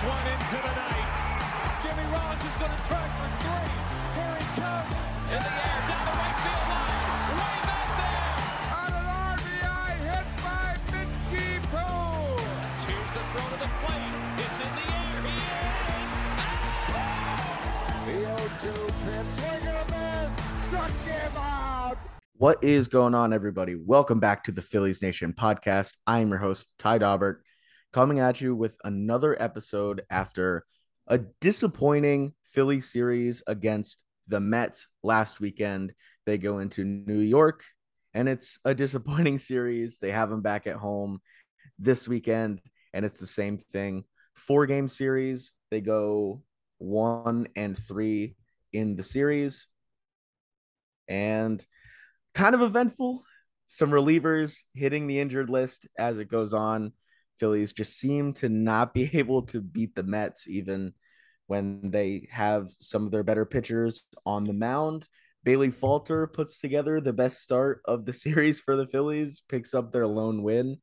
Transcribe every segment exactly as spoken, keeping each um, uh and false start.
Hits one into the night. Jimmy Rollins is going to try for three. Here he comes. In the air, down the right field line. Way back there. On an R B I hit by Mitchie Poole. Here's the throw to the plate. It's in the air. He is out. The oh two pitch. Swing and a miss. Struck him out. What is going on, everybody? Welcome back to the Phillies Nation podcast. I am your host, Ty Daubert, coming at you with another episode after a disappointing Philly series against the Mets last weekend. They go into New York, and it's a disappointing series. They have them back at home this weekend, and it's the same thing. Four-game series, they go one and three in the series, and kind of eventful. Some relievers hitting the injured list as it goes on. Phillies just seem to not be able to beat the Mets, even when they have some of their better pitchers on the mound. Bailey Falter puts together the best start of the series for the Phillies, picks up their lone win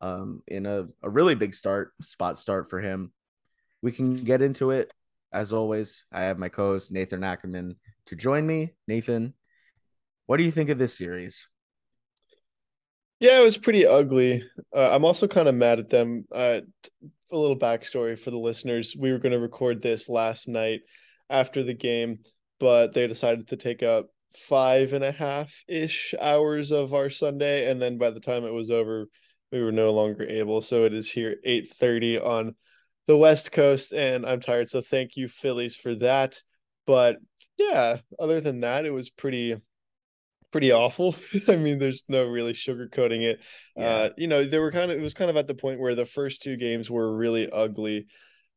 um, in a, a really big start, spot start for him. We can get into it. As always, I have my co-host Nathan Ackerman to join me. Nathan, what do you think of this series? Yeah, it was pretty ugly. Uh, I'm also kind of mad at them. Uh, a little backstory for the listeners. We were going to record this last night after the game, but they decided to take up five and a half-ish hours of our Sunday, and then by the time it was over, we were no longer able. So it is here eight thirty on the West Coast, and I'm tired. So thank you, Phillies, for that. But yeah, other than that, it was pretty... pretty awful. I mean, there's no really sugarcoating it. Yeah. Uh, you know, they were kind of, it was kind of at the point where the first two games were really ugly,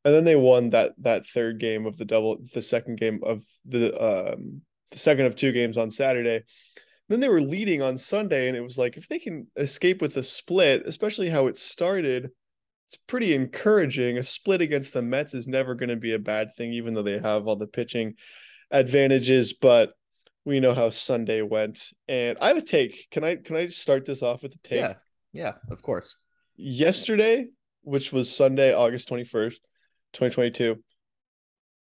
and then they won that, that third game of the double, the second game of the, um, the second of two games on Saturday. And then they were leading on Sunday, and it was like, if they can escape with a split, especially how it started, it's pretty encouraging. A split against the Mets is never going to be a bad thing, even though they have all the pitching advantages, but we know how Sunday went. And I have a take. Can I can I just start this off with a take? Yeah, yeah, of course. Yesterday, which was Sunday, August twenty-first, twenty twenty-two,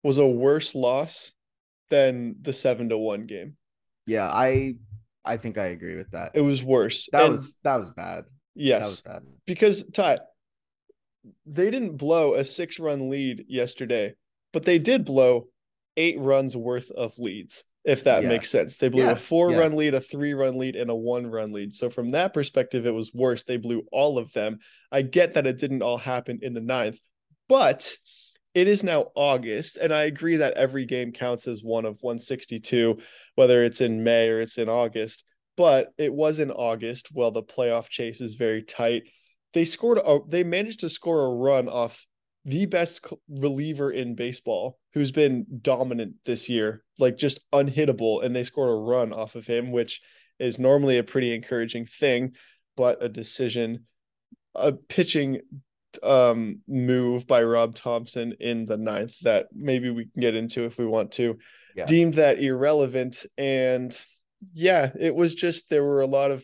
was a worse loss than the seven to one game. Yeah, I I think I agree with that. It was worse. That and was that was bad. Yes. That was bad. Because, Ty, they didn't blow a six-run lead yesterday, but they did blow eight runs worth of leads. If that yeah. makes sense. They blew yeah. a four-run yeah. lead, a three-run lead, and a one-run lead. So from that perspective, it was worse. They blew all of them. I get that it didn't all happen in the ninth, but it is now August, and I agree that every game counts as one of one sixty-two, whether it's in May or it's in August. But it was in August. Well, the playoff chase is very tight. They scored. A, they managed to score a run off the best reliever in baseball, who's been dominant this year, like just unhittable, and they scored a run off of him, which is normally a pretty encouraging thing, but a decision, a pitching um, move by Rob Thompson in the ninth that maybe we can get into if we want to, yeah. deemed that irrelevant. And yeah, it was just, there were a lot of,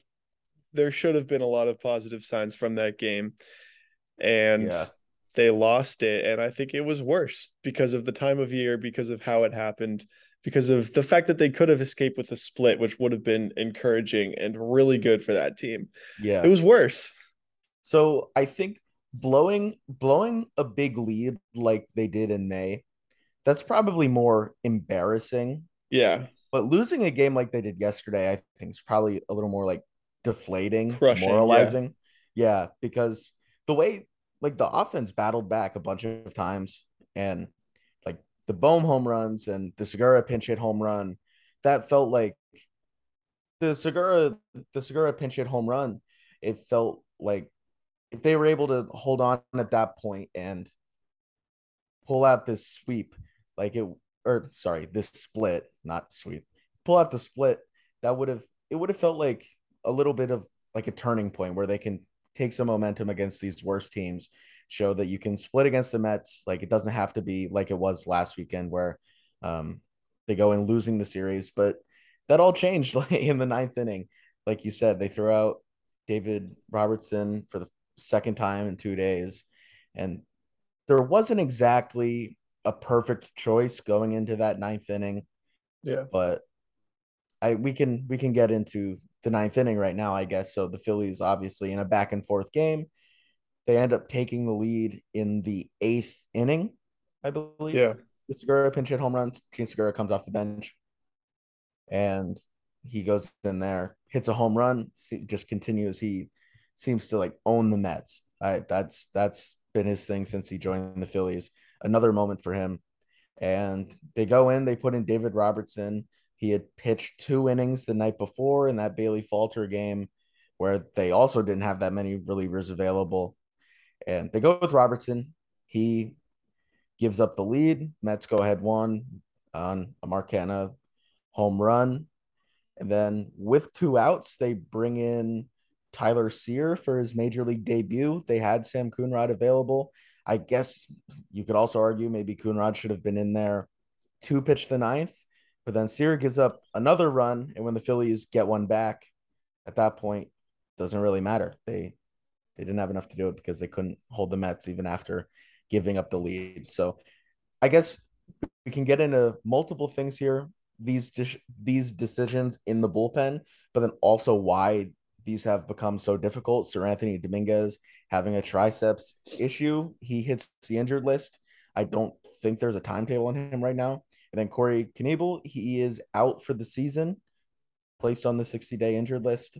there should have been a lot of positive signs from that game. And yeah. they lost it, and I think it was worse because of the time of year, because of how it happened, because of the fact that they could have escaped with a split, which would have been encouraging and really good for that team. Yeah, it was worse. So I think blowing blowing a big lead like they did in May, that's probably more embarrassing. Yeah. But losing a game like they did yesterday, I think is probably a little more like deflating, crushing, demoralizing. Yeah. yeah, because the way... like the offense battled back a bunch of times, and like the Bohm home runs and the Segura pinch hit home run, that felt like the Segura, the Segura pinch hit home run. It felt like if they were able to hold on at that point and pull out this sweep, like it, or sorry, this split, not sweep, pull out the split, that would have, it would have felt like a little bit of like a turning point where they can take some momentum against these worst teams, show that you can split against the Mets. Like it doesn't have to be like it was last weekend where um, they go in losing the series, but that all changed like in the ninth inning. Like you said, they threw out David Robertson for the second time in two days, and there wasn't exactly a perfect choice going into that ninth inning. Yeah. But I we can we can get into the ninth inning right now, I guess. So the Phillies, obviously, in a back and forth game, they end up taking the lead in the eighth inning, I believe. Yeah. The Segura pinch hit home run. Jean Segura comes off the bench, and he goes in there, hits a home run, just continues. He seems to like own the Mets. I, that's that's been his thing since he joined the Phillies. Another moment for him. And they go in, they put in David Robertson. He had pitched two innings the night before in that Bailey Falter game where they also didn't have that many relievers available. And they go with Robertson. He gives up the lead. Mets go ahead one on a Mark Canha home run. And then with two outs, they bring in Tyler Sear for his major league debut. They had Sam Coonrod available. I guess you could also argue maybe Coonrod should have been in there to pitch the ninth, but then Sear gives up another run. And when the Phillies get one back at that point, doesn't really matter. They, they didn't have enough to do it because they couldn't hold the Mets even after giving up the lead. So I guess we can get into multiple things here. These, de- these decisions in the bullpen, but then also why these have become so difficult. Seranthony Domínguez having a triceps issue. He hits the injured list. I don't think there's a timetable on him right now. And then Corey Knebel, he is out for the season, placed on the sixty-day injured list.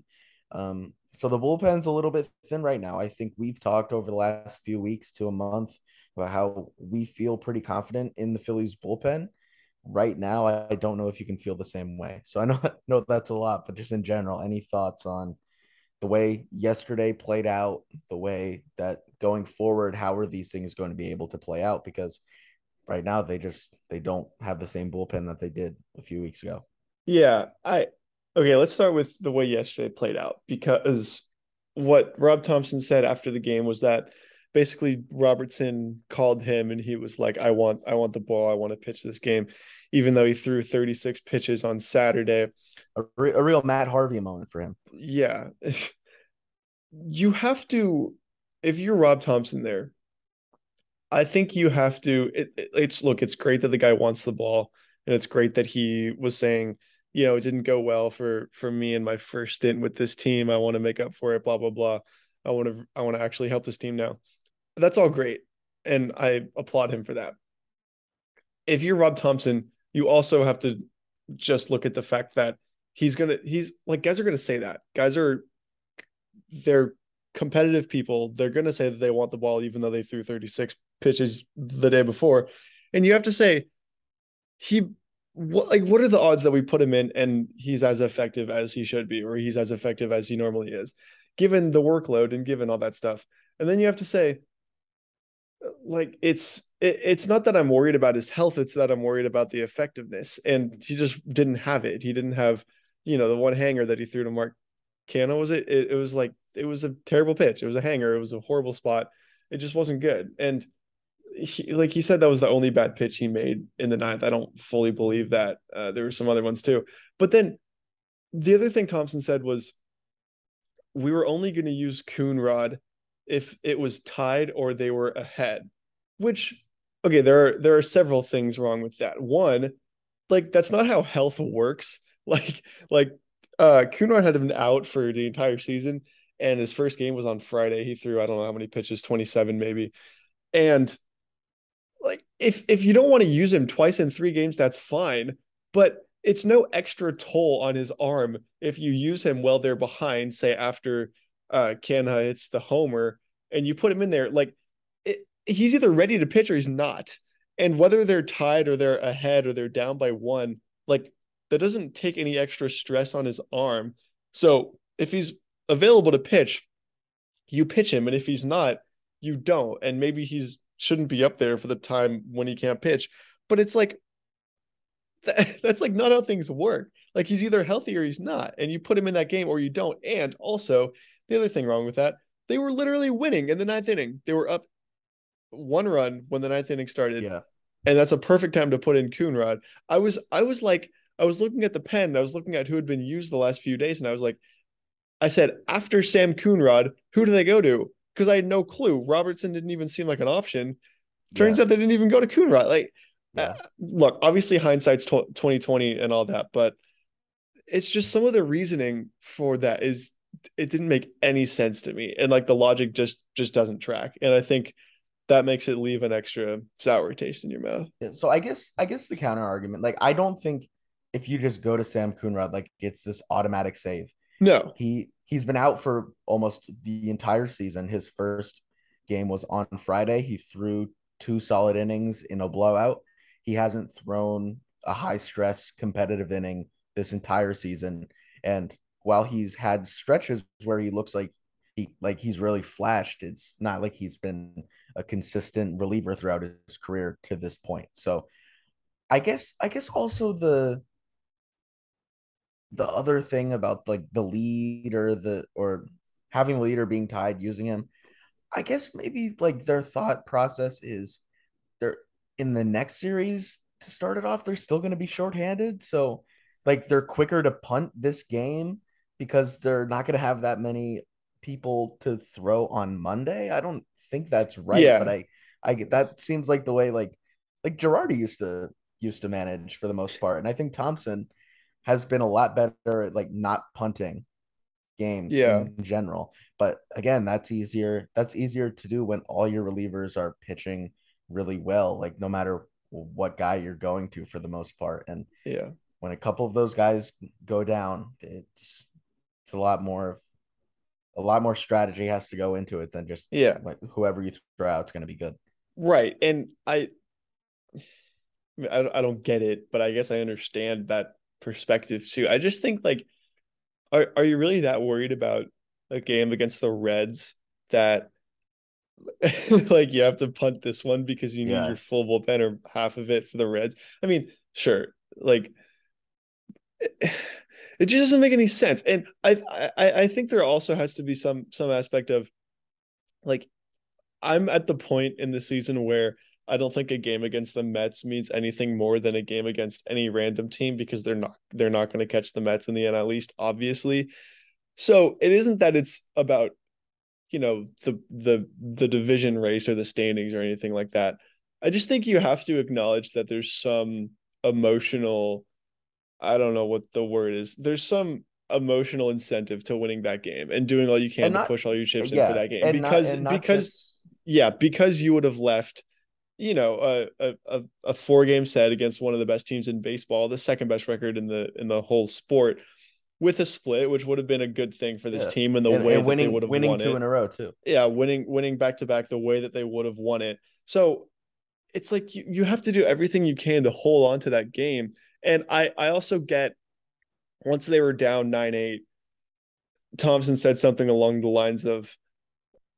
Um, so the bullpen's a little bit thin right now. I think we've talked over the last few weeks to a month about how we feel pretty confident in the Phillies bullpen. Right now, I don't know if you can feel the same way. So I know, know that's a lot, but just in general, any thoughts on the way yesterday played out, the way that going forward, how are these things going to be able to play out? Because right now they just, they don't have the same bullpen that they did a few weeks ago. Yeah. I, okay. Let's start with the way yesterday played out, because what Rob Thompson said after the game was that basically Robertson called him and he was like, I want, I want the ball. I want to pitch this game, even though he threw thirty-six pitches on Saturday. A, re- a real Matt Harvey moment for him. Yeah. You have to, if you're Rob Thompson there, I think you have to, it, it, it's look, it's great that the guy wants the ball. And it's great that he was saying, you know, it didn't go well for, for me in my first stint with this team. I want to make up for it, blah, blah, blah. I want to, I want to actually help this team now. That's all great. And I applaud him for that. If you're Rob Thompson, you also have to just look at the fact that he's going to, he's like, guys are going to say that. Guys are, they're competitive people. They're going to say that they want the ball, even though they threw thirty-six pitches the day before. And you have to say, he, what, like, what are the odds that we put him in and he's as effective as he should be, or he's as effective as he normally is, given the workload and given all that stuff. And then you have to say, like, it's it, it's not that I'm worried about his health, it's that I'm worried about the effectiveness. And he just didn't have it. He didn't have, you know, the one hanger that he threw to Mark Canha, was it? it it was like, it was a terrible pitch. It was a hanger. It was a horrible spot. It just wasn't good. And he, like he said, that was the only bad pitch he made in the ninth. I don't fully believe that. Uh, there were some other ones too. But then the other thing Thompson said was, we were only going to use Coonrod if it was tied or they were ahead, which, okay, there are, there are several things wrong with that. One, like, that's not how health works. Like, like uh, Coonrod had him out for the entire season, and his first game was on Friday. He threw, I don't know how many pitches, twenty-seven maybe. And like, if, if you don't want to use him twice in three games, that's fine, but it's no extra toll on his arm if you use him while they're behind, say after uh Canha hits the homer and you put him in there. Like, it, he's either ready to pitch or he's not, and whether they're tied or they're ahead or they're down by one, like, that doesn't take any extra stress on his arm. So if he's available to pitch, you pitch him, and if he's not, you don't. And maybe he's shouldn't be up there for the time when he can't pitch, but it's like, that, that's like not how things work. Like, he's either healthy or he's not, and you put him in that game or you don't. And also, the other thing wrong with that, they were literally winning in the ninth inning. They were up one run when the ninth inning started. Yeah. And that's a perfect time to put in Coonrod. I was, I was like, I was looking at the pen. I was looking at who had been used the last few days. And I was like, I said, after Sam Coonrod, who do they go to? Because I had no clue. Robertson didn't even seem like an option. Turns yeah. out they didn't even go to Coonrod. Like, yeah. uh, look, obviously hindsight's twenty twenty and all that, but it's just some of the reasoning for that is it didn't make any sense to me, and like the logic just just doesn't track. And I think that makes it leave an extra sour taste in your mouth. Yeah, so I guess I guess the counter argument, like I don't think if you just go to Sam Coonrod, like it's this automatic save. No, he he's been out for almost the entire season. His first game was on Friday. He threw two solid innings in a blowout. He hasn't thrown a high stress competitive inning this entire season. And while he's had stretches where he looks like he like he's really flashed, it's not like he's been a consistent reliever throughout his career to this point. So I guess I guess also the the other thing about like the lead or the or having a lead or being tied using him, I guess maybe like their thought process is they're in the next series to start it off, they're still going to be shorthanded. So like they're quicker to punt this game because they're not going to have that many people to throw on Monday. I don't think that's right, yeah. but I, I get that seems like the way like, like Girardi used to, used to manage for the most part. And I think Thompson has been a lot better at like not punting games yeah. in general, but again, that's easier that's easier to do when all your relievers are pitching really well, like no matter what guy you're going to for the most part. And yeah, when a couple of those guys go down, it's it's a lot more of a lot more strategy has to go into it than just yeah like whoever you throw out is going to be good, right? And I I don't get it, but I guess I understand that perspective too. I just think like Are are you really that worried about a game against the Reds that like you have to punt this one because you need yeah. your full bullpen or half of it for the Reds? I mean, sure, like it, it just doesn't make any sense. And I I I think there also has to be some some aspect of like I'm at the point in the season where I don't think a game against the Mets means anything more than a game against any random team because they're not they're not going to catch the Mets in the N L East, obviously. So it isn't that it's about, you know, the the the division race or the standings or anything like that. I just think you have to acknowledge that there's some emotional, I don't know what the word is. There's some emotional incentive to winning that game and doing all you can not, to push all your chips yeah, in for that game because not, not because just... yeah because you would have left, you know, a a a four game set against one of the best teams in baseball, the second best record in the in the whole sport, with a split, which would have been a good thing for this yeah. team and the and, way and that winning, they would have winning won two it. in a row too. Yeah, winning winning back to back the way that they would have won it. So it's like you you have to do everything you can to hold on to that game. And I I also get once they were down nine eight, Thompson said something along the lines of,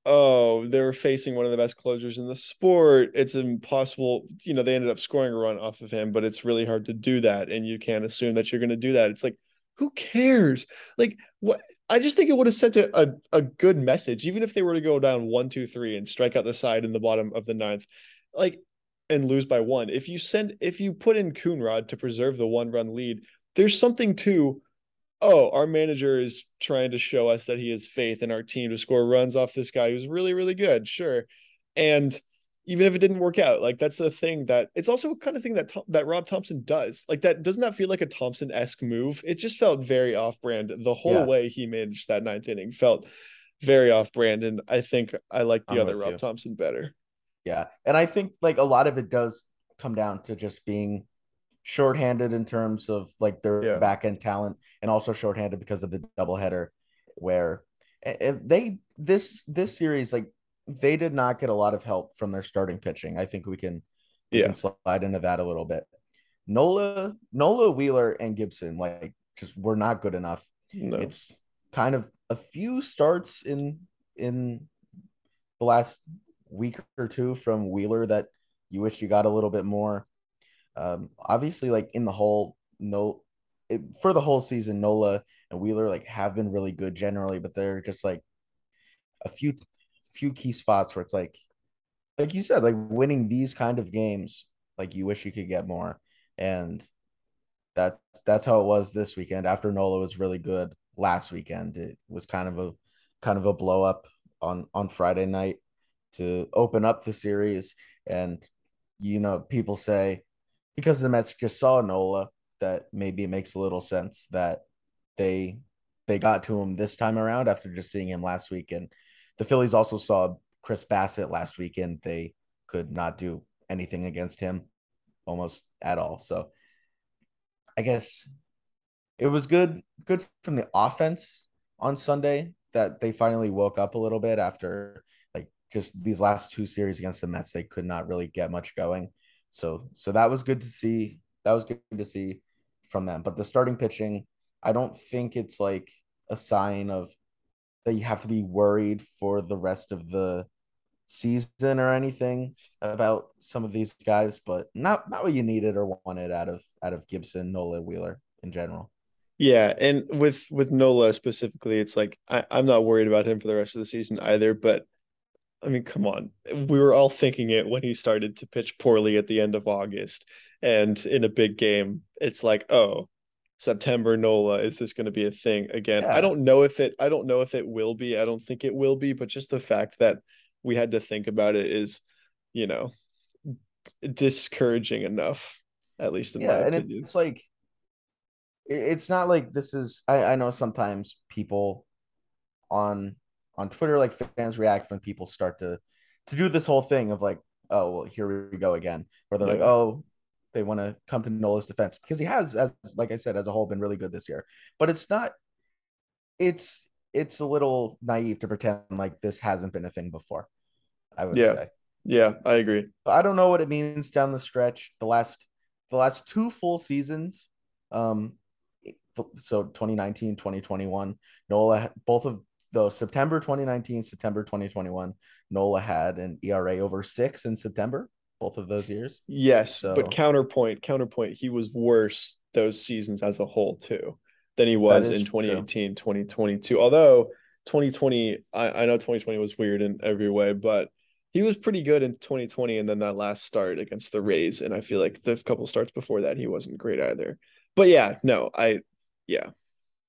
oh, they're facing one of the best closers in the sport. It's impossible. You know, they ended up scoring a run off of him, but it's really hard to do that. And you can't assume that you're going to do that. It's like, who cares? Like, what? I just think it would have sent a, a, a good message, even if they were to go down one, two, three and strike out the side in the bottom of the ninth, like, and lose by one. If you send, if you put in Coonrod to preserve the one run lead, there's something to, oh, our manager is trying to show us that he has faith in our team to score runs off this guy who's really, really good. Sure. And even if it didn't work out, like that's a thing that it's also a kind of thing that that Rob Thompson does. Like that doesn't that feel like a Thompson-esque move? It just felt very off-brand. The whole yeah. way he managed that ninth inning felt very off-brand. And I think I like the I'm other Rob you. Thompson better. Yeah. And I think like a lot of it does come down to just being shorthanded in terms of like their yeah. back end talent, and also shorthanded because of the doubleheader, where and they this this series like they did not get a lot of help from their starting pitching. I think we can, yeah. we can slide into that a little bit. Nola, Nola, Wheeler, and Gibson like just were not good enough. No. It's kind of a few starts in in the last week or two from Wheeler that you wish you got a little bit more. Um, obviously like in the whole no it, for the whole season, Nola and Wheeler like have been really good generally, but they're just like a few few key spots where it's like like you said, like winning these kind of games, like you wish you could get more. And that's that's how it was this weekend. After Nola was really good last weekend, it was kind of a kind of a blow up on on Friday night to open up the series. And, you know, people say because the Mets just saw Nola that maybe it makes a little sense that they they got to him this time around after just seeing him last week. And the Phillies also saw Chris Bassitt last weekend. They could not do anything against him almost at all. So I guess it was good, good from the offense on Sunday that they finally woke up a little bit after like just these last two series against the Mets. They could not really get much going. So, so that was good to see. That was good to see from them. But the starting pitching, I don't think it's like a sign of that you have to be worried for the rest of the season or anything about some of these guys, but not not what you needed or wanted out of out of Gibson, Nola, Wheeler in general. Yeah, and with with Nola specifically, it's like I, I'm not worried about him for the rest of the season either. But I mean, come on, we were all thinking it when he started to pitch poorly at the end of August, and in a big game, it's like, oh, September Nola, is this going to be a thing again? Yeah. I don't know if it. I don't know if it will be. I don't think it will be. But just the fact that we had to think about it is, you know, discouraging enough, at least in yeah, my opinion. And it, it's like, it's not like this is, I, I know sometimes people on on Twitter, like fans react when people start to, to do this whole thing of like, oh, well, here we go again, where they're yeah. like, oh, they want to come to Nola's defense because he has, as like I said, as a whole been really good this year, but it's not, it's, it's a little naive to pretend like this hasn't been a thing before, I would yeah. say. Yeah, I agree. I don't know what it means down the stretch. The last the last two full seasons, um, so twenty nineteen, twenty twenty-one, Nola, both of those, September twenty nineteen, September twenty twenty-one, Nola had an E R A over six in September, both of those years. Yes, so, but counterpoint, counterpoint, he was worse those seasons as a whole too than he was in twenty eighteen, true. twenty twenty-two. Although twenty twenty, I, I know twenty twenty was weird in every way, but he was pretty good in twenty twenty. And then that last start against the Rays. And I feel like the couple starts before that, he wasn't great either. But yeah, no, I, yeah.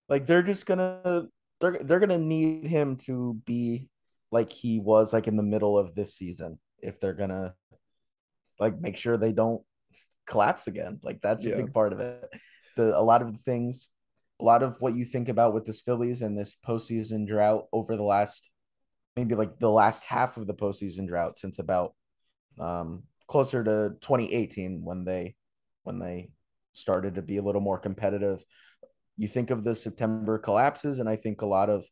Like they're just gonna, they're, they're gonna need him to be like he was like in the middle of this season. If they're gonna like make sure they don't collapse again. Like that's yeah. a big part of it. The, a lot of the things, a lot of what you think about with this Phillies and this postseason drought over the last, maybe like the last half of the postseason drought since about um, closer to twenty eighteen when they when they started to be a little more competitive. You think of the September collapses, and I think a lot of,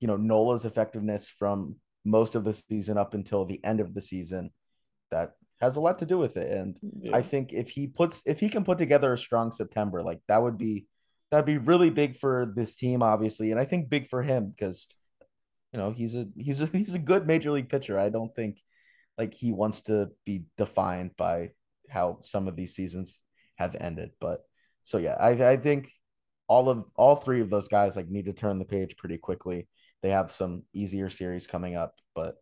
you know, Nola's effectiveness from most of the season up until the end of the season, that has a lot to do with it. And yeah. I think if he puts if he can put together a strong September, like that would be. That'd be really big for this team, obviously, and I think big for him because, you know, he's a he's a he's a good major league pitcher. I don't think like he wants to be defined by how some of these seasons have ended. But so yeah, I, I think all of all three of those guys like need to turn the page pretty quickly. They have some easier series coming up, but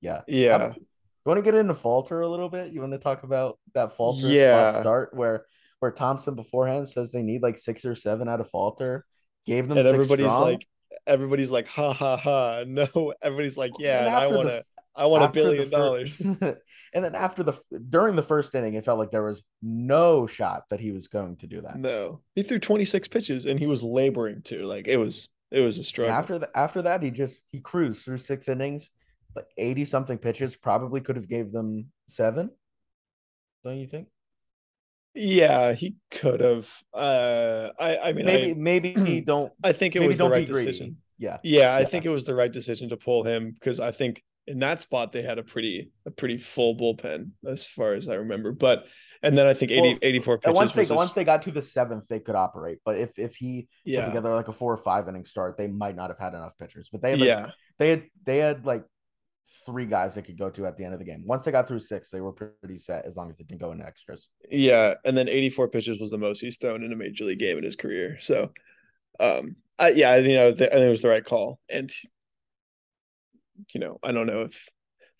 yeah, yeah. How, you want to get into Falter a little bit? You want to talk about that Falter yeah. spot start where. Where Thompson beforehand says they need like six or seven out of Falter, gave them and six everybody's strong. Like everybody's like ha ha ha no everybody's like yeah I want to I want a billion first, dollars and then after the during the first inning it felt like there was no shot that he was going to do that. No, he threw twenty-six pitches and he was laboring too. Like it was it was a struggle. And after the, after that he just he cruised through six innings, like eighty something pitches, probably could have gave them seven, don't you think? Yeah, he could have. Uh, I, I mean, maybe I, maybe he don't. I think it was the right decision. Yeah. yeah, yeah. I think it was the right decision to pull him because I think in that spot they had a pretty a pretty full bullpen as far as I remember. But and then I think eighty well, eighty-four pitches. Once they just, once they got to the seventh, they could operate. But if if he yeah. put together like a four or five inning start, they might not have had enough pitchers. But they had like, yeah they had they had like three guys they could go to at the end of the game. Once they got through six, they were pretty set as long as it didn't go into extras. Yeah, and then eighty-four pitches was the most he's thrown in a major league game in his career. So, um, I, yeah, you know, I think it was the right call. And, you know, I don't know if,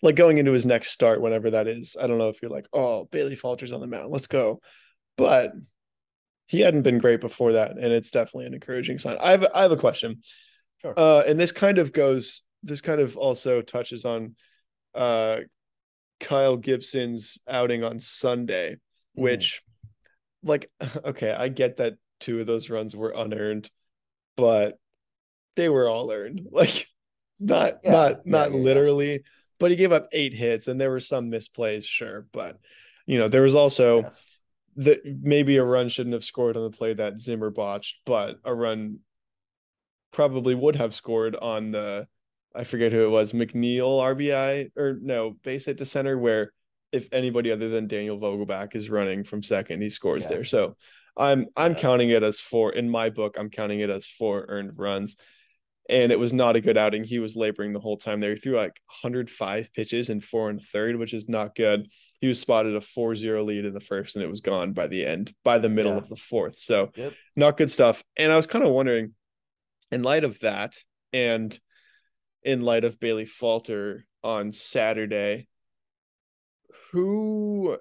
like, going into his next start, whenever that is, I don't know if you're like, oh, Bailey Falter's on the mound, let's go. But he hadn't been great before that, and it's definitely an encouraging sign. I have, I have a question. Sure. Uh, and this kind of goes – This kind of also touches on uh, Kyle Gibson's outing on Sunday, which mm. like, okay, I get that two of those runs were unearned, but they were all earned. Like not, yeah, not, yeah, not yeah, literally, yeah. But he gave up eight hits and there were some misplays. Sure. But you know, there was also yes. the, maybe a run shouldn't have scored on the play that Zimmer botched, but a run probably would have scored on the, I forget who it was, McNeil R B I or no, Bassitt to center, where if anybody other than Daniel Vogelback is running from second, he scores yes. there. So I'm I'm yeah. counting it as four. In my book, I'm counting it as four earned runs. And it was not a good outing. He was laboring the whole time there. He threw like one hundred five pitches in four and a third, which is not good. He was spotted a four zero lead in the first, and it was gone by the end, by the middle yeah. of the fourth. So yep. not good stuff. And I was kind of wondering, in light of that, and in light of Bailey Falter on Saturday, who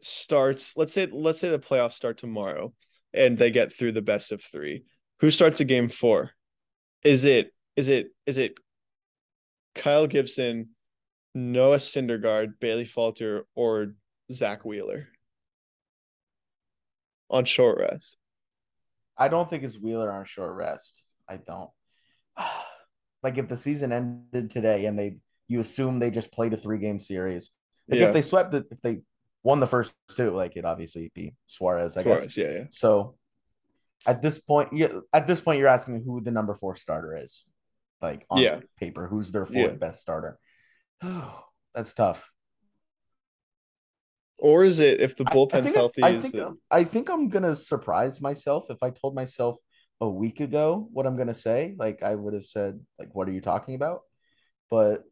starts, let's say, let's say the playoffs start tomorrow and they get through the best of three. Who starts a game four? Is it, is it, is it Kyle Gibson, Noah Syndergaard, Bailey Falter, or Zach Wheeler on short rest? I don't think it's Wheeler on short rest. I don't. Like if the season ended today and they, you assume they just played a three game series. Like yeah. If they swept it, if they won the first two, like it'd obviously be Suarez, I Suarez, guess. Yeah, yeah. So at this point, you at this point, you're asking who the number four starter is, like on yeah. paper, who's their fourth yeah. best starter. That's tough. Or is it if the bullpen's I, I healthy? I, I, is think the... I think I'm gonna surprise myself. If I told myself a week ago what I'm gonna say, like I would have said, like, what are you talking about? But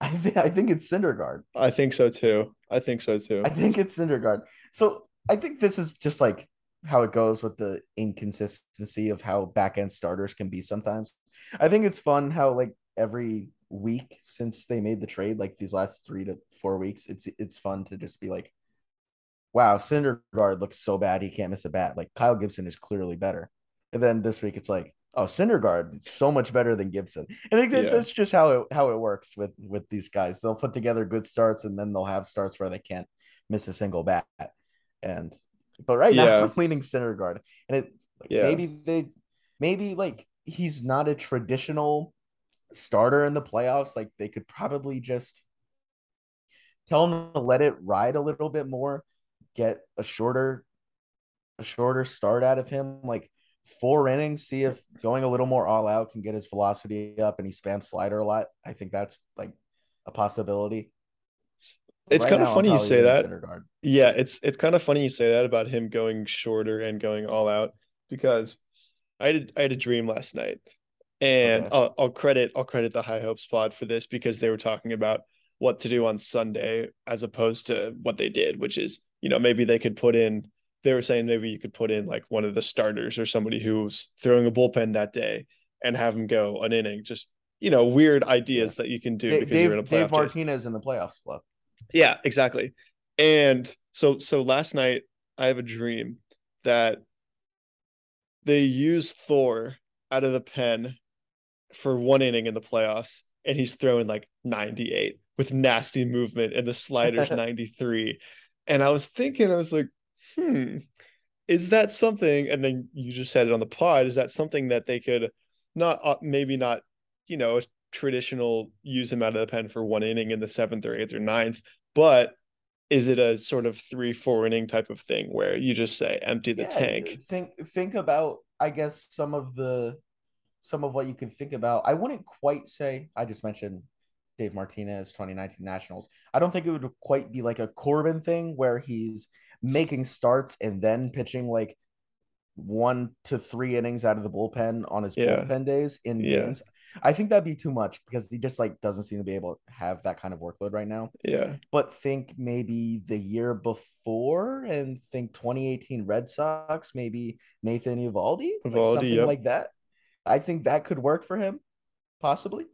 I think I think it's Syndergaard. I think so too. I think so too. I think it's Syndergaard. So I think this is just like how it goes with the inconsistency of how back end starters can be sometimes. I think it's fun how like every week since they made the trade, like these last three to four weeks, it's it's fun to just be like, wow, Syndergaard looks so bad he can't miss a bat. Like Kyle Gibson is clearly better. And then this week it's like, oh, Syndergaard is so much better than Gibson. And it, yeah. that's just how it how it works with with these guys. They'll put together good starts and then they'll have starts where they can't miss a single bat. And but right yeah. now I'm leaning Syndergaard. And it like, yeah. maybe they maybe like he's not a traditional starter in the playoffs. Like they could probably just tell him to let it ride a little bit more, get a shorter a shorter start out of him. Like four innings, see if going a little more all out can get his velocity up, and he spams slider a lot. I think that's like a possibility. It's right kind of funny you say that. Yeah, it's it's kind of funny you say that about him going shorter and going all out, because I did I had a dream last night, and okay. I'll, I'll credit I'll credit the High Hopes pod for this, because they were talking about what to do on Sunday as opposed to what they did, which is, you know, maybe they could put in. They were saying maybe you could put in like one of the starters or somebody who's throwing a bullpen that day and have him go an inning. Just, you know, weird ideas yeah. that you can do. Dave, because you're in a playoff Dave Martinez chase. In the playoffs. Love. Yeah, exactly. And so, so last night I have a dream that they use Thor out of the pen for one inning in the playoffs. And he's throwing like ninety-eight with nasty movement and the slider's ninety-three. And I was thinking, I was like, Hmm, is that something? And then you just said it on the pod. Is that something that they could not, uh, maybe not, you know, a traditional use him out of the pen for one inning in the seventh or eighth or ninth? But is it a sort of three, four inning type of thing where you just say empty the yeah, tank? Think, think about, I guess, some of the, some of what you can think about. I wouldn't quite say. I just mentioned Dave Martinez, twenty nineteen Nationals. I don't think it would quite be like a Corbin thing where he's making starts and then pitching like one to three innings out of the bullpen on his yeah. bullpen days in yeah. games. I think that'd be too much, because he just like doesn't seem to be able to have that kind of workload right now. Yeah. But think maybe the year before, and think twenty eighteen Red Sox, maybe Nathan Eovaldi, Eovaldi like something yep. like that. I think that could work for him, possibly.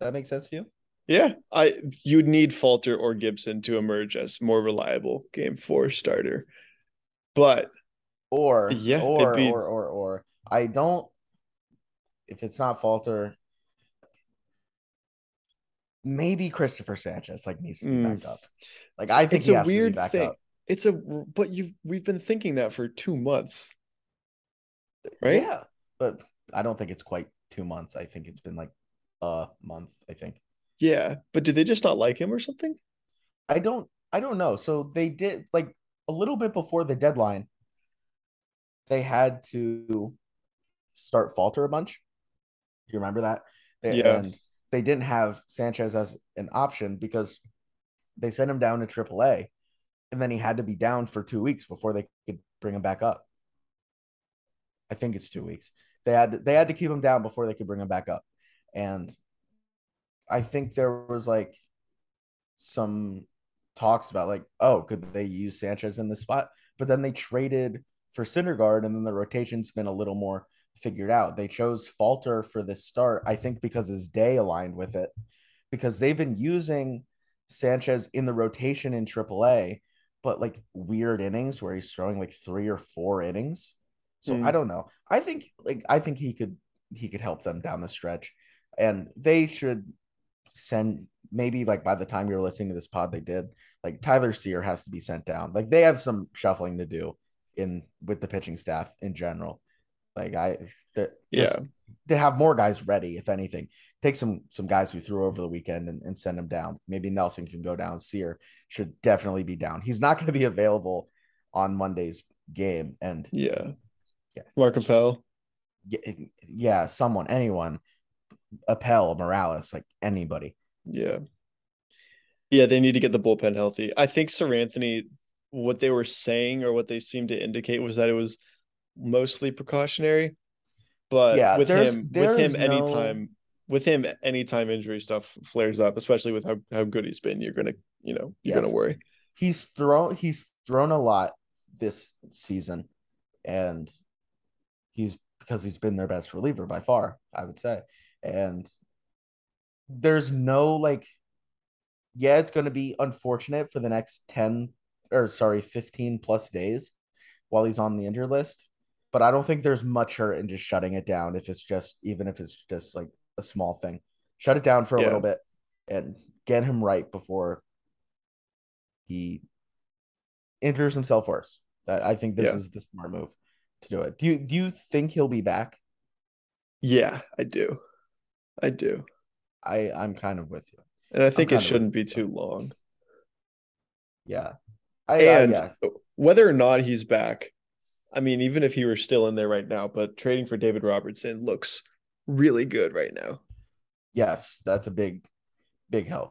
That makes sense to you? Yeah, I you'd need Falter or Gibson to emerge as more reliable game four starter, but or yeah, or be... or or or I don't. If it's not Falter, maybe Christopher Sanchez like needs to be mm. back up. Like I think it's he a has weird to be back thing. Up. It's a but you've we've been thinking that for two months, right? Yeah, but I don't think it's quite two months. I think it's been like a month. I think. Yeah, but did they just not like him or something? I don't. I don't know. So they did like a little bit before the deadline. They had to start Falter a bunch. You remember that? They, yeah. And they didn't have Sanchez as an option because they sent him down to triple A, and then he had to be down for two weeks before they could bring him back up. I think it's two weeks. They had to, they had to keep him down before they could bring him back up, and I think there was like some talks about like, oh, could they use Sanchez in the spot? But then they traded for Syndergaard, and then the rotation's been a little more figured out. They chose Falter for this start, I think because his day aligned with it, because they've been using Sanchez in the rotation in triple A, but like weird innings where he's throwing like three or four innings. So mm. I don't know. I think like I think he could he could help them down the stretch, and they should send maybe like by the time you're listening to this pod, they did like Tyler Sear has to be sent down. Like they have some shuffling to do in with the pitching staff in general. Like I, yeah, to have more guys ready, if anything, take some, some guys who threw over the weekend and, and send them down. Maybe Nelson can go down. Sear should definitely be down. He's not going to be available on Monday's game. And yeah, yeah. Mark Appel. Yeah, yeah. Someone, anyone. Appel, Morales, like anybody. Yeah. Yeah, they need to get the bullpen healthy. I think Seranthony, what they were saying or what they seemed to indicate was that it was mostly precautionary. But yeah, with there's, him, there's with him no... anytime with him anytime injury stuff flares up, especially with how, how good he's been, you're gonna, you know, you're yes. gonna worry. He's thrown he's thrown a lot this season, and he's because he's been their best reliever by far, I would say. And there's no like, yeah, it's going to be unfortunate for the next ten or sorry, fifteen plus days while he's on the injured list. But I don't think there's much hurt in just shutting it down. If it's just, even if it's just like a small thing, shut it down for a yeah. little bit and get him right before he injures himself worse. I think this yeah. is the smart move to do it. Do you, do you think he'll be back? Yeah, I do. I do. I, I'm kind of with you. And I think it shouldn't be too long. Yeah. I, and uh, yeah. whether or not he's back, I mean, even if he were still in there right now, but trading for David Robertson looks really good right now. Yes, that's a big, big help.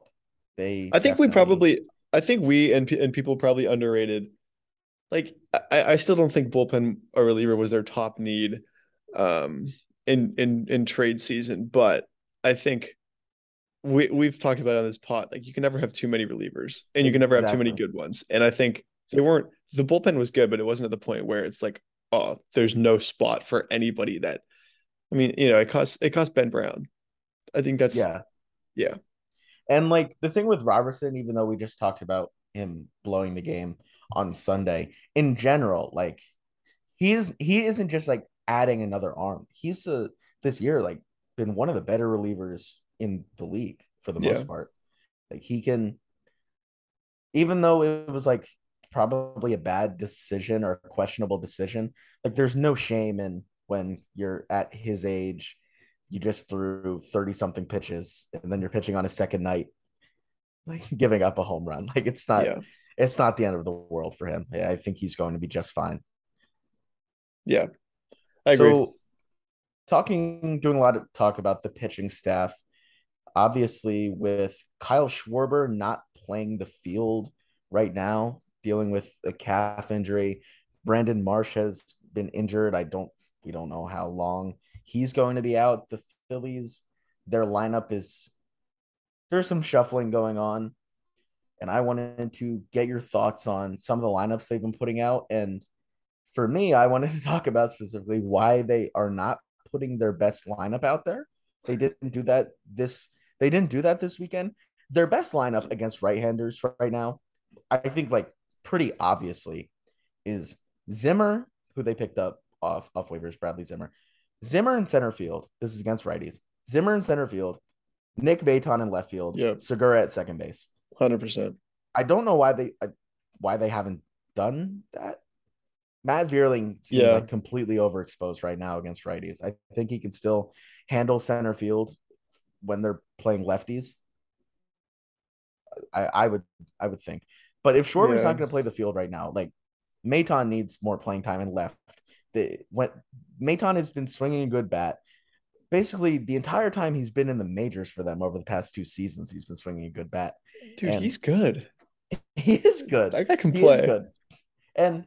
They. I think definitely... we probably, I think we and, and people probably underrated, like, I, I still don't think bullpen or reliever was their top need um, in, in, in trade season, but I think we we've talked about it on this pod, like you can never have too many relievers and you can never exactly. have too many good ones. And I think they weren't, the bullpen was good, but it wasn't at the point where it's like, oh, there's no spot for anybody that, I mean, you know, it cost, it cost Ben Brown. I think that's, yeah. Yeah. And like the thing with Robertson, even though we just talked about him blowing the game on Sunday in general, like he is, he isn't just like adding another arm. He's a, this year, like, been one of the better relievers in the league for the most yeah. part. Like he can, even though it was like probably a bad decision or a questionable decision, like there's no shame in when you're at his age, you just threw thirty something pitches and then you're pitching on a second night, like giving up a home run. Like it's not, yeah. it's not the end of the world for him. I think he's going to be just fine. Yeah. I so, agree. Talking, doing a lot of talk about the pitching staff, obviously with Kyle Schwarber not playing the field right now, dealing with a calf injury. Brandon Marsh has been injured. I don't, we don't know how long he's going to be out. The Phillies, their lineup is, there's some shuffling going on. And I wanted to get your thoughts on some of the lineups they've been putting out. And for me, I wanted to talk about specifically why they are not putting their best lineup out there. They didn't do that this they didn't do that this weekend. Their best lineup against right-handers right now, I think like pretty obviously, is Zimmer, who they picked up off off waivers, Bradley Zimmer. Zimmer in center field. This is against righties. Zimmer in center field, Nick Maton in left field. Yep. Segura at second base. one hundred percent. I don't know why they why they haven't done that. Matt Vierling seems yeah. like completely overexposed right now against righties. I think he can still handle center field when they're playing lefties. I, I would I would think. But if Schwarber's yeah. not going to play the field right now, like Maton needs more playing time in left. The, when, Maton has been swinging a good bat. Basically, the entire time he's been in the majors for them over the past two seasons, he's been swinging a good bat. Dude, and he's good. He is good. That guy can play. He is good. And,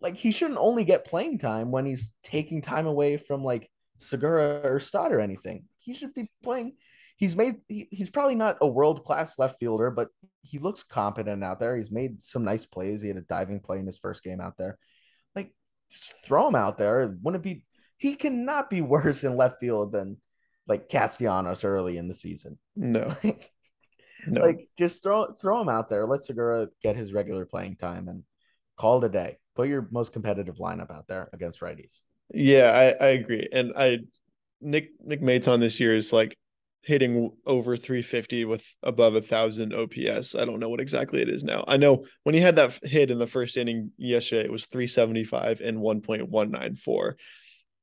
like, he shouldn't only get playing time when he's taking time away from, like, Segura or Stott or anything. He should be playing. He's made he, – he's probably not a world-class left fielder, but he looks competent out there. He's made some nice plays. He had a diving play in his first game out there. Like, just throw him out there. Wouldn't it be – he cannot be worse in left field than, like, Castellanos early in the season. No. Like, no. like just throw, throw him out there. Let Segura get his regular playing time and call it a day. Put your most competitive lineup out there against righties. Yeah, I, I agree. And I Nick Nick Maton this year is, like, hitting over three fifty with above a thousand O P S. I don't know what exactly it is now. I know when he had that hit in the first inning yesterday, it was three seventy-five and one point one nine four.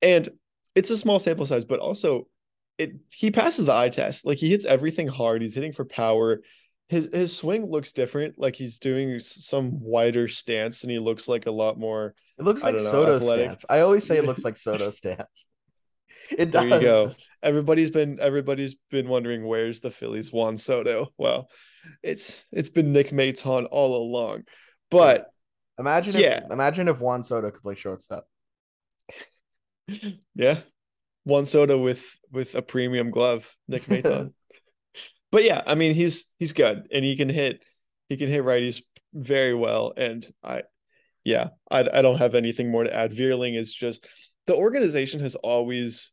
And it's a small sample size, but also it he passes the eye test. Like, he hits everything hard. He's hitting for power. His his swing looks different. Like, he's doing some wider stance, and he looks like a lot more. It looks like Soto stance. I always say it looks like Soto stance. It does. There you go. Everybody's been everybody's been wondering, where's the Phillies Juan Soto? Well, it's it's been Nick Maton all along. But imagine, yeah. if, imagine if Juan Soto could play shortstop. Yeah, Juan Soto with with a premium glove, Nick Maton. But yeah, I mean, he's he's good, and he can hit he can hit righties very well. And I, yeah, I I don't have anything more to add. Vierling is just the organization has always,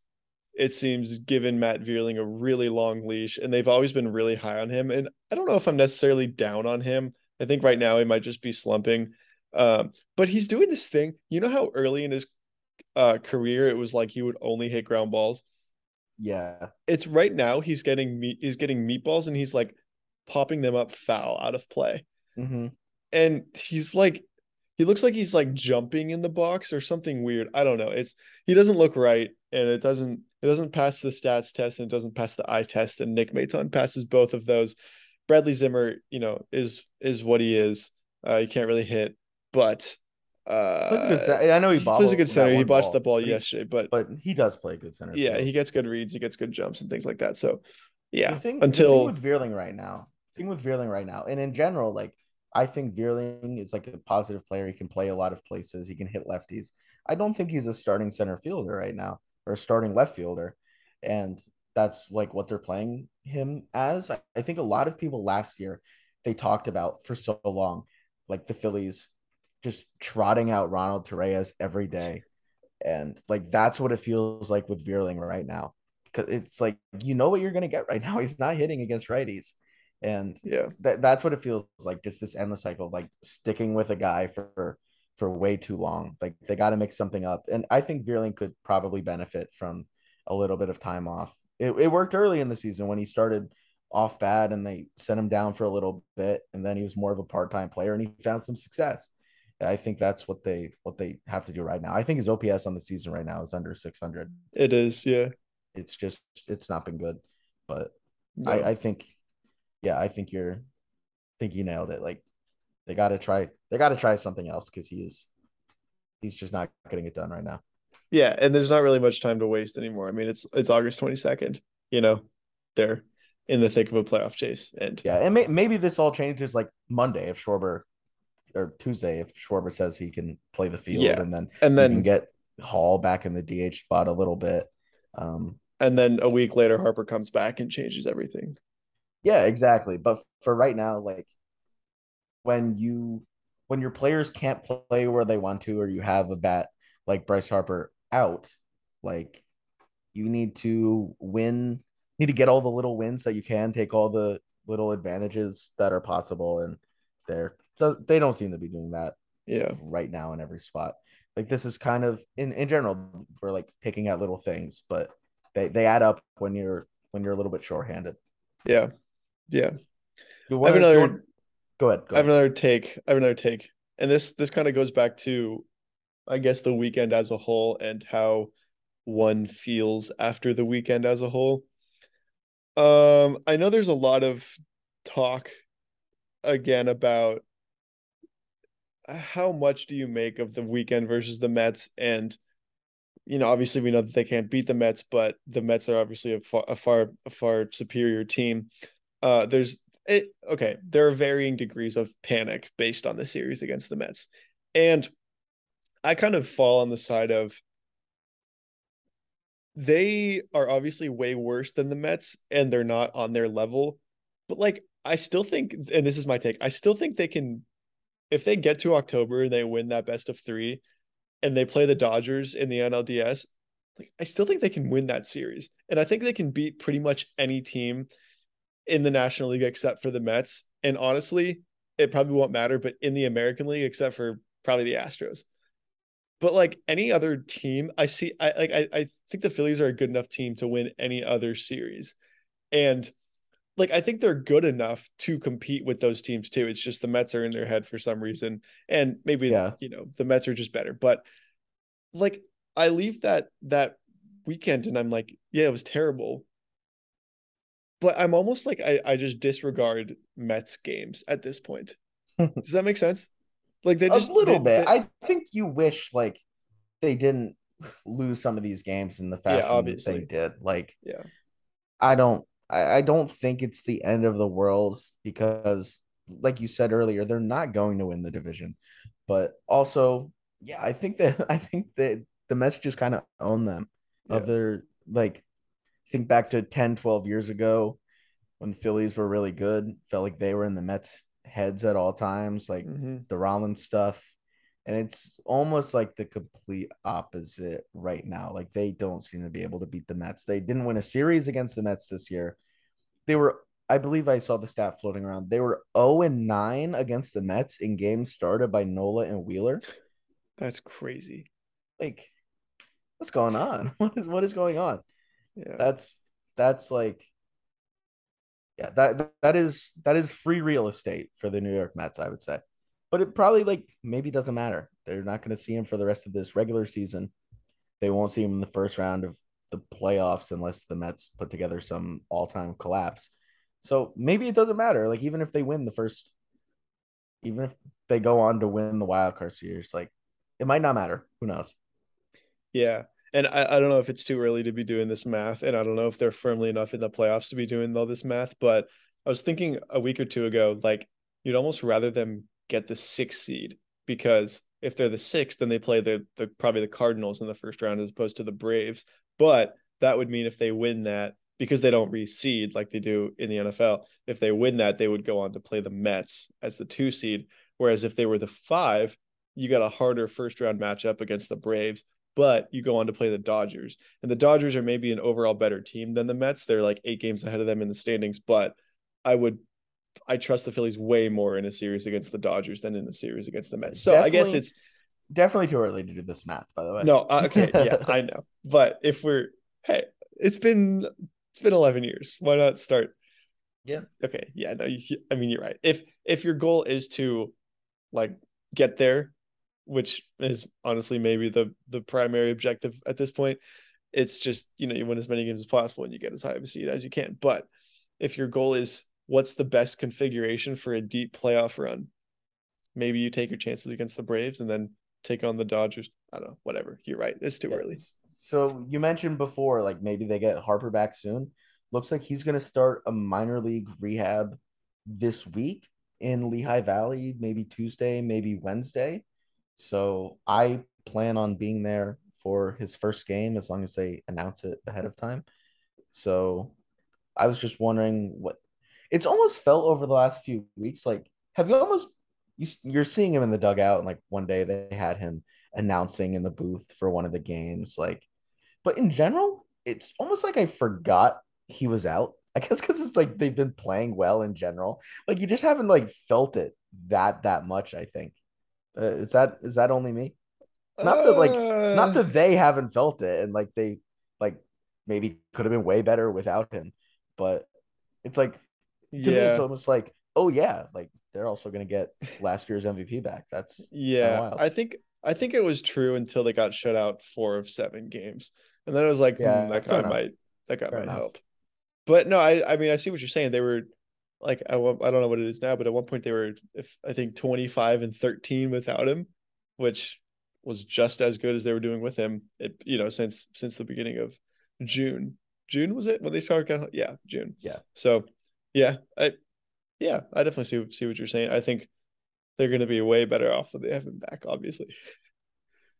it seems, given Matt Vierling a really long leash, and they've always been really high on him. And I don't know if I'm necessarily down on him. I think right now he might just be slumping, um, but he's doing this thing. You know how early in his uh, career it was like he would only hit ground balls. Yeah, it's right now he's getting meat. He's getting meatballs, and he's like popping them up foul out of play. Mm-hmm. And he's like, he looks like he's like jumping in the box or something weird. I don't know. It's he doesn't look right, and it doesn't it doesn't pass the stats test, and it doesn't pass the eye test. And Nick Maton passes both of those. Bradley Zimmer, you know, is is what he is. Uh, he can't really hit, but uh I know he, he plays a good center. He botched ball. the ball but yesterday, but but he does play good center. Yeah, field. He gets good reads, he gets good jumps and things like that. So yeah, the thing, until the thing with Vierling right now, thing with Vierling right now, and in general, like I think Vierling is like a positive player. He can play a lot of places. He can hit lefties. I don't think he's a starting center fielder right now or a starting left fielder, and that's like what they're playing him as. I, I think a lot of people last year they talked about for so long, like the Phillies just trotting out Ronald Torres every day. And like, that's what it feels like with Vierling right now. Cause it's like, you know what you're going to get right now. He's not hitting against righties. And yeah, th- that's what it feels like. Just this endless cycle, like sticking with a guy for, for way too long. Like they got to mix something up. And I think Vierling could probably benefit from a little bit of time off. It, it worked early in the season when he started off bad and they sent him down for a little bit. And then he was more of a part-time player and he found some success. I think that's what they what they have to do right now. I think his O P S on the season right now is under six hundred. It is, yeah. It's just it's not been good, but no. I, I think, yeah, I think you're, I think you nailed it. Like they got to try, they got to try something else because he's he's just not getting it done right now. Yeah, and there's not really much time to waste anymore. I mean, it's it's August twenty-second. You know, they're in the thick of a playoff chase, and yeah, and may, maybe this all changes like Monday if Schwarber. Or Tuesday if Schwarber says he can play the field yeah. and then and then you can get Hall back in the D H spot a little bit. Um, and then a week later, Harper comes back and changes everything. Yeah, exactly. But for right now, like when you when your players can't play where they want to, or you have a bat like Bryce Harper out, like you need to win, need to get all the little wins that you can, take all the little advantages that are possible. And they're They don't seem to be doing that yeah. right now in every spot. Like this is kind of in, in general, we're like picking at little things, but they, they add up when you're when you're a little bit shorthanded. Yeah. Yeah. I have another, going, go ahead. Go I have ahead. another take. I have another take. And this this kind of goes back to, I guess, the weekend as a whole and how one feels after the weekend as a whole. Um, I know there's a lot of talk again about how much do you make of the weekend versus the Mets, and you know, obviously we know that they can't beat the Mets, but the Mets are obviously a far, a far, a far superior team. Uh, there's it. Okay. There are varying degrees of panic based on the series against the Mets. And I kind of fall on the side of, they are obviously way worse than the Mets and they're not on their level, but like, I still think, and this is my take, I still think they can, if they get to October and they win that best of three and they play the Dodgers in the N L D S, like, I still think they can win that series. And I think they can beat pretty much any team in the National League except for the Mets. And honestly, it probably won't matter, but in the American League, except for probably the Astros. But like any other team, I see, I like, I, I think the Phillies are a good enough team to win any other series. And like, I think they're good enough to compete with those teams too. It's just the Mets are in their head for some reason. And maybe, yeah. you know, the Mets are just better, but like, I leave that, that weekend and I'm like, yeah, it was terrible, but I'm almost like, I, I just disregard Mets games at this point. Does that make sense? Like they just a little they, bit. They, I think you wish like they didn't lose some of these games in the fashion yeah, that they did. Like, yeah, I don't, I don't think it's the end of the world because, like you said earlier, they're not going to win the division. But also, yeah, I think that I think that the Mets just kind of own them. Yeah. Other like, think back to ten, twelve years ago when the Phillies were really good. Felt like they were in the Mets' heads at all times, like mm-hmm. the Rollins stuff. And it's almost like the complete opposite right now. Like they don't seem to be able to beat the Mets. They didn't win a series against the Mets this year. They were, I believe I saw the stat floating around. They were oh and nine against the Mets in games started by Nola and Wheeler. That's crazy. Like what's going on? What is, what is going on? Yeah. That's, that's like, yeah, that, that is, that is free real estate for the New York Mets, I would say. But it probably, like, maybe doesn't matter. They're not going to see him for the rest of this regular season. They won't see him in the first round of the playoffs unless the Mets put together some all-time collapse. So maybe it doesn't matter. Like, even if they win the first – even if they go on to win the wild card series, like, it might not matter. Who knows? Yeah, and I, I don't know if it's too early to be doing this math, and I don't know if they're firmly enough in the playoffs to be doing all this math, but I was thinking a week or two ago, like, you'd almost rather them – get the sixth seed, because if they're the sixth, then they play the, the probably the Cardinals in the first round as opposed to the Braves. But that would mean if they win that, because they don't reseed like they do in the N F L, if they win that, they would go on to play the Mets as the two seed. Whereas if they were the five, you got a harder first round matchup against the Braves, but you go on to play the Dodgers. And the Dodgers are maybe an overall better team than the Mets. They're like eight games ahead of them in the standings, but I would I trust the Phillies way more in a series against the Dodgers than in a series against the Mets. So definitely, I guess it's definitely too early to do this math, by the way. No. Uh, okay. Yeah, I know. But if we're, hey, it's been, it's been eleven years. Why not start? Yeah. Okay. Yeah. No, you, I mean, you're right. If, if your goal is to like get there, which is honestly maybe the, the primary objective at this point, it's just, you know, you win as many games as possible and you get as high of a seed as you can. But if your goal is, what's the best configuration for a deep playoff run? Maybe you take your chances against the Braves and then take on the Dodgers. I don't know, whatever. You're right. It's too yeah. early. So you mentioned before, like maybe they get Harper back soon. Looks like he's going to start a minor league rehab this week in Lehigh Valley, maybe Tuesday, maybe Wednesday. So I plan on being there for his first game as long as they announce it ahead of time. So I was just wondering what, it's almost felt over the last few weeks, like, have you almost, you, you're seeing him in the dugout, and like one day they had him announcing in the booth for one of the games, like, but in general, it's almost like I forgot he was out, I guess, because it's like they've been playing well in general. Like, you just haven't like felt it that, that much, I think. Uh, is that, is that only me? Not that like, uh... not that they haven't felt it, and like they, like, maybe could have been way better without him, but It's like, to yeah. me, it's almost like, oh yeah, like they're also going to get last year's M V P back. That's yeah. Wild. I think I think it was true until they got shut out four of seven games, and then I was like, yeah, mm, that guy enough. might that guy fair might enough. help. But no, I I mean I see what you're saying. They were like I I don't know what it is now, but at one point they were if I think twenty-five and thirteen without him, which was just as good as they were doing with him. It you know since since the beginning of June. June was it when they started? Yeah, June. Yeah. So yeah, I yeah, I definitely see see what you're saying. I think they're going to be way better off when they have him back, obviously.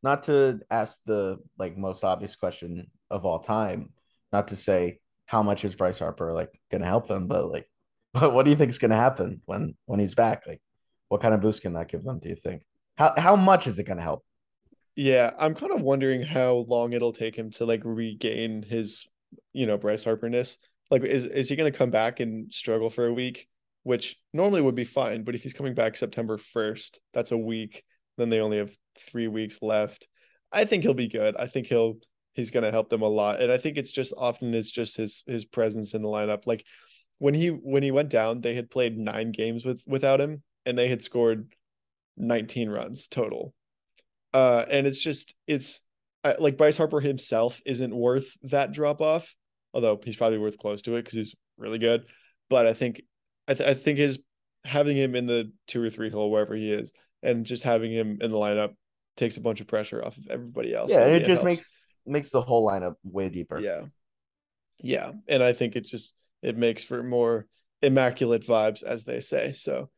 Not to ask the like most obvious question of all time, not to say how much is Bryce Harper like going to help them, but like, but what do you think is going to happen when when he's back? Like, what kind of boost can that give them? Do you think? How how much is it going to help? Yeah, I'm kind of wondering how long it'll take him to like regain his, you know, Bryce Harper-ness. Like, is is he going to come back and struggle for a week, which normally would be fine, but if he's coming back September first, that's a week. Then they only have three weeks left. I think he'll be good. I think he'll he's going to help them a lot, and I think it's just often it's just his his presence in the lineup. Like when he when he went down, they had played nine games with without him, and they had scored nineteen runs total. Uh, and it's just, it's I, like Bryce Harper himself isn't worth that drop off, although he's probably worth close to it because he's really good. But I think, I, th- I think his having him in the two or three hole, wherever he is, and just having him in the lineup takes a bunch of pressure off of everybody else. Yeah. And it just helps. makes, makes the whole lineup way deeper. Yeah. Yeah. And I think it just, it makes for more immaculate vibes, as they say. So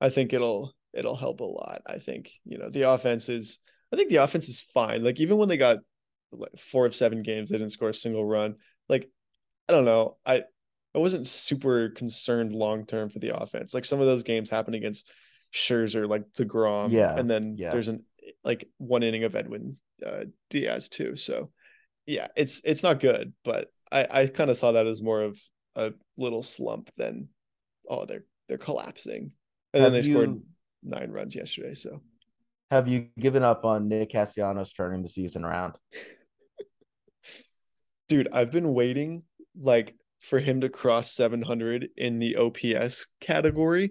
I think it'll, it'll help a lot. I think, you know, the offense is, I think the offense is fine. Like even when they got like four of seven games, they didn't score a single run. Like, I don't know. I, I wasn't super concerned long-term for the offense. Like some of those games happened against Scherzer, like DeGrom. Yeah. And then yeah. there's an, like one inning of Edwin uh, Diaz too. So yeah, it's, it's not good, but I, I kind of saw that as more of a little slump than, oh, they're, they're collapsing. And Have then they you... scored nine runs yesterday. So. Have you given up on Nick Castellanos turning the season around? Dude, I've been waiting like for him to cross seven hundred in the O P S category.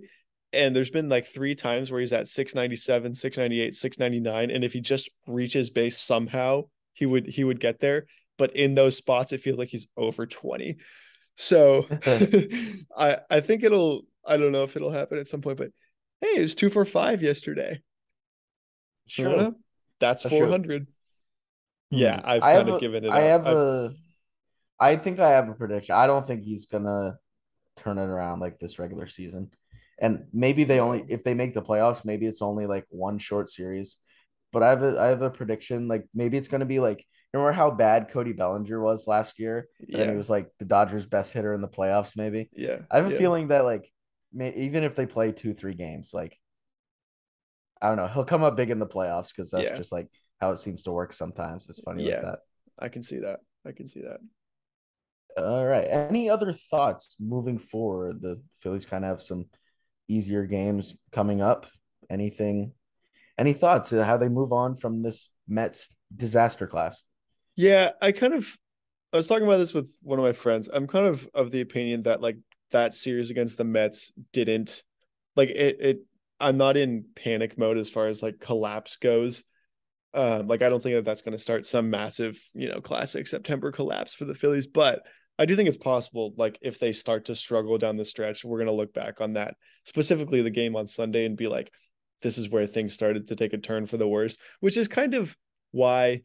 And there's been like three times where he's at six ninety-seven, six ninety-eight, six ninety-nine. And if he just reaches base somehow, he would he would get there. But in those spots, it feels like he's over twenty. So I I think it'll, I don't know if it'll happen at some point, but hey, it was two for five yesterday. Sure, yeah, that's, that's four hundred. True. Yeah, I've I kind of a, given it. I up. have I've... a. I think I have a prediction. I don't think he's gonna turn it around like this regular season, and maybe they only if they make the playoffs. Maybe it's only like one short series, but I have a I have a prediction. Like maybe it's gonna be like remember how bad Cody Bellinger was last year, and yeah. he was like the Dodgers' best hitter in the playoffs. Maybe. Yeah. I have a yeah. feeling that like may, even if they play two three games, like. I don't know. He'll come up big in the playoffs because that's yeah. just like how it seems to work sometimes. It's funny yeah. like that. I can see that. I can see that. All right. Any other thoughts moving forward? The Phillies kind of have some easier games coming up. Anything? Any thoughts on how they move on from this Mets disaster class? Yeah, I kind of – I was talking about this with one of my friends. I'm kind of of the opinion that like that series against the Mets didn't – like it it – I'm not in panic mode as far as like collapse goes. Um, like, I don't think that that's going to start some massive, you know, classic September collapse for the Phillies, but I do think it's possible. Like if they start to struggle down the stretch, we're going to look back on that, specifically the game on Sunday, and be like, this is where things started to take a turn for the worse, which is kind of why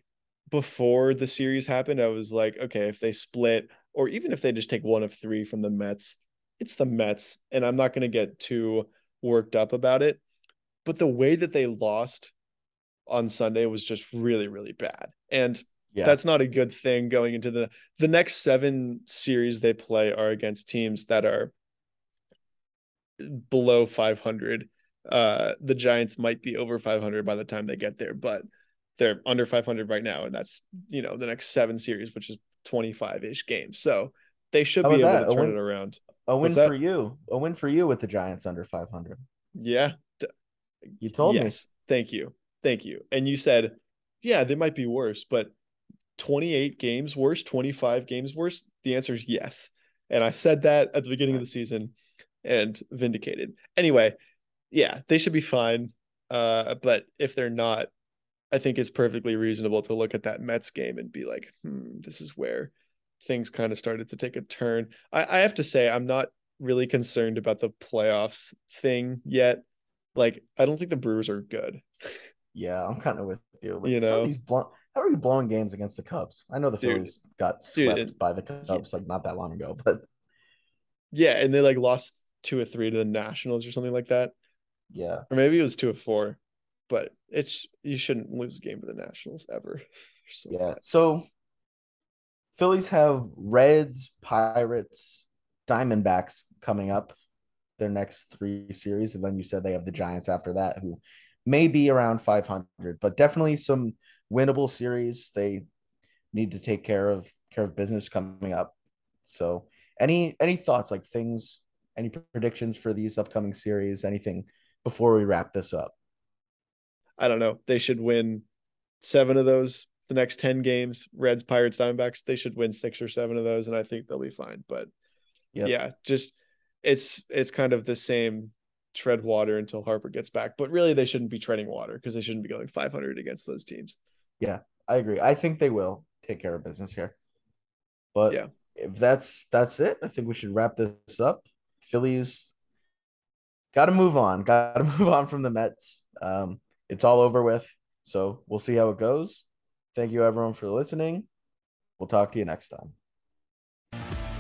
before the series happened, I was like, okay, if they split, or even if they just take one of three from the Mets, it's the Mets. And I'm not going to get too worked up about it, but the way that they lost on Sunday was just really, really bad. And yeah. that's not a good thing going into the, the next seven series they play are against teams that are below five hundred. Uh, the Giants might be over five hundred by the time they get there, but they're under five hundred right now. And that's, you know, the next seven series, which is twenty-five-ish games. So they should How be able that? to turn it around. A win for you. A win for you with the Giants under five hundred. Yeah. You told me. Thank you. Thank you. And you said, yeah, they might be worse, but twenty-eight games worse, twenty-five games worse. The answer is yes. And I said that at the beginning of the season and vindicated. Anyway, yeah, they should be fine. Uh, but if they're not, I think it's perfectly reasonable to look at that Mets game and be like, hmm, this is where things kind of started to take a turn. I, I have to say, I'm not really concerned about the playoffs thing yet. Like, I don't think the Brewers are good. Yeah, I'm kind of with you. Like, you know, these blunt, how are you blowing games against the Cubs? I know the dude, Phillies got swept dude, by the Cubs yeah. like not that long ago, but yeah, and they like lost two or three to the Nationals or something like that. Yeah, or maybe it was two or four, but it's you shouldn't lose a game to the Nationals ever. So yeah, bad. So Phillies have Reds, Pirates, Diamondbacks coming up their next three series, and then you said they have the Giants after that, who may be around five hundred, but definitely some winnable series. They need to take care of care of business coming up. So, any any thoughts, like things, any predictions for these upcoming series? Anything before we wrap this up? I don't know. They should win seven of those. The next ten games, Reds, Pirates, Diamondbacks, they should win six or seven of those, and I think they'll be fine. But yep. yeah, just it's it's kind of the same tread water until Harper gets back, but really they shouldn't be treading water because they shouldn't be going five hundred against those teams. Yeah, I agree. I think they will take care of business here. But yeah, if that's that's it, I think we should wrap this up. Phillies got to move on. Got to move on from the Mets. Um, it's all over with. So we'll see how it goes. Thank you everyone for listening. We'll talk to you next time.